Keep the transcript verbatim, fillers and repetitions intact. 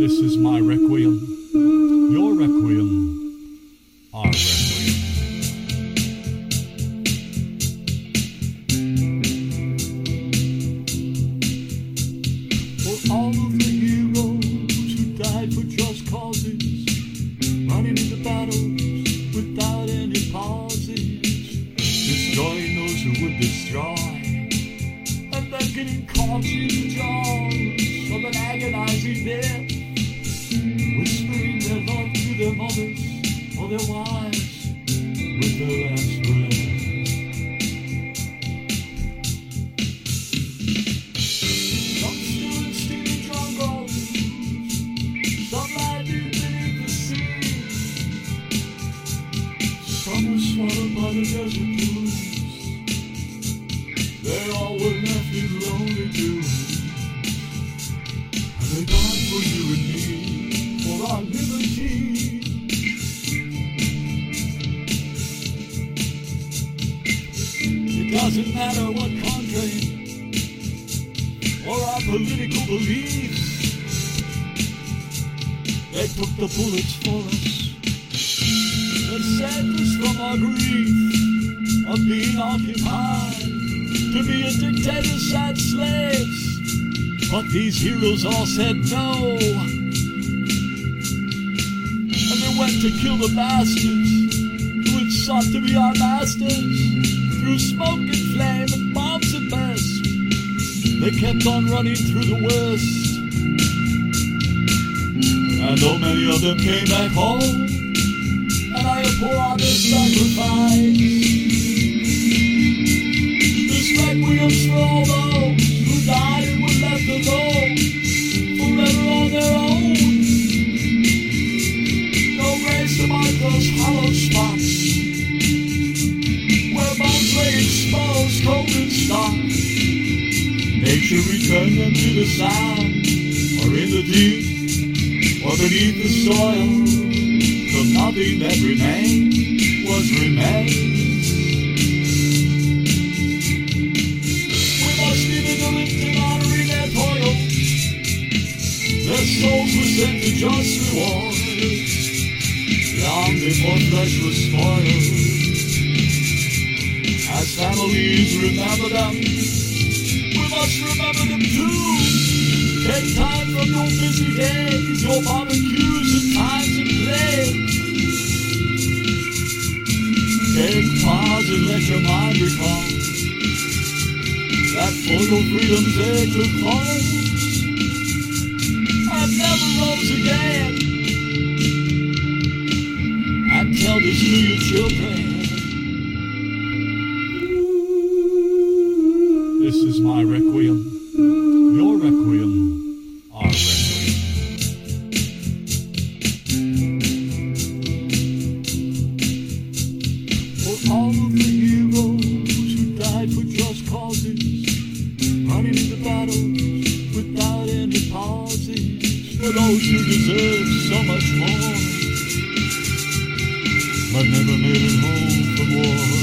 This is my requiem, your requiem, our requiem. For all of the heroes who died for just causes, running into battles without any pauses, destroying those who would destroy, and then getting caught in the jaws of an agonizing death. Whispering their love to their mothers or their wives with their last breath. Some stood in steamy jungles, some lied beneath the sea, some were swallowed by the desert blues. They all were left in lonely doom, and they died for you and me. Our liberty. It doesn't matter what country or our political beliefs, they took the bullets for us and saved us from our grief of being occupied, to be a dictator's sad slaves. But these heroes all said no, went to kill the bastards who had sought to be our masters through smoke and flame and bombs and mess. They kept on running through the west, and though many of them came back home, and I abhor their sacrifice. This requiem's for all those who died and were left alone, forever on their own. Among those hollow spots where bones lay exposed, cold and stark, nature returned them to the sound, or in the deep, or beneath the soil, till nothing that remained was remains. We must be vigilant in honoring their toil. Their souls were sent to just reward, long before flesh was spoiled. As families remember them, we must remember them too. Take time from your busy days, your barbecues and times and plays. Take pause and let your mind recall that for your freedom's age of coins I never rose again. Tell this to your children. This is my requiem, your requiem, our requiem. For all of the heroes who died for just causes, running into battles without any pauses, for those who deserve so much more, I've never made it home from war.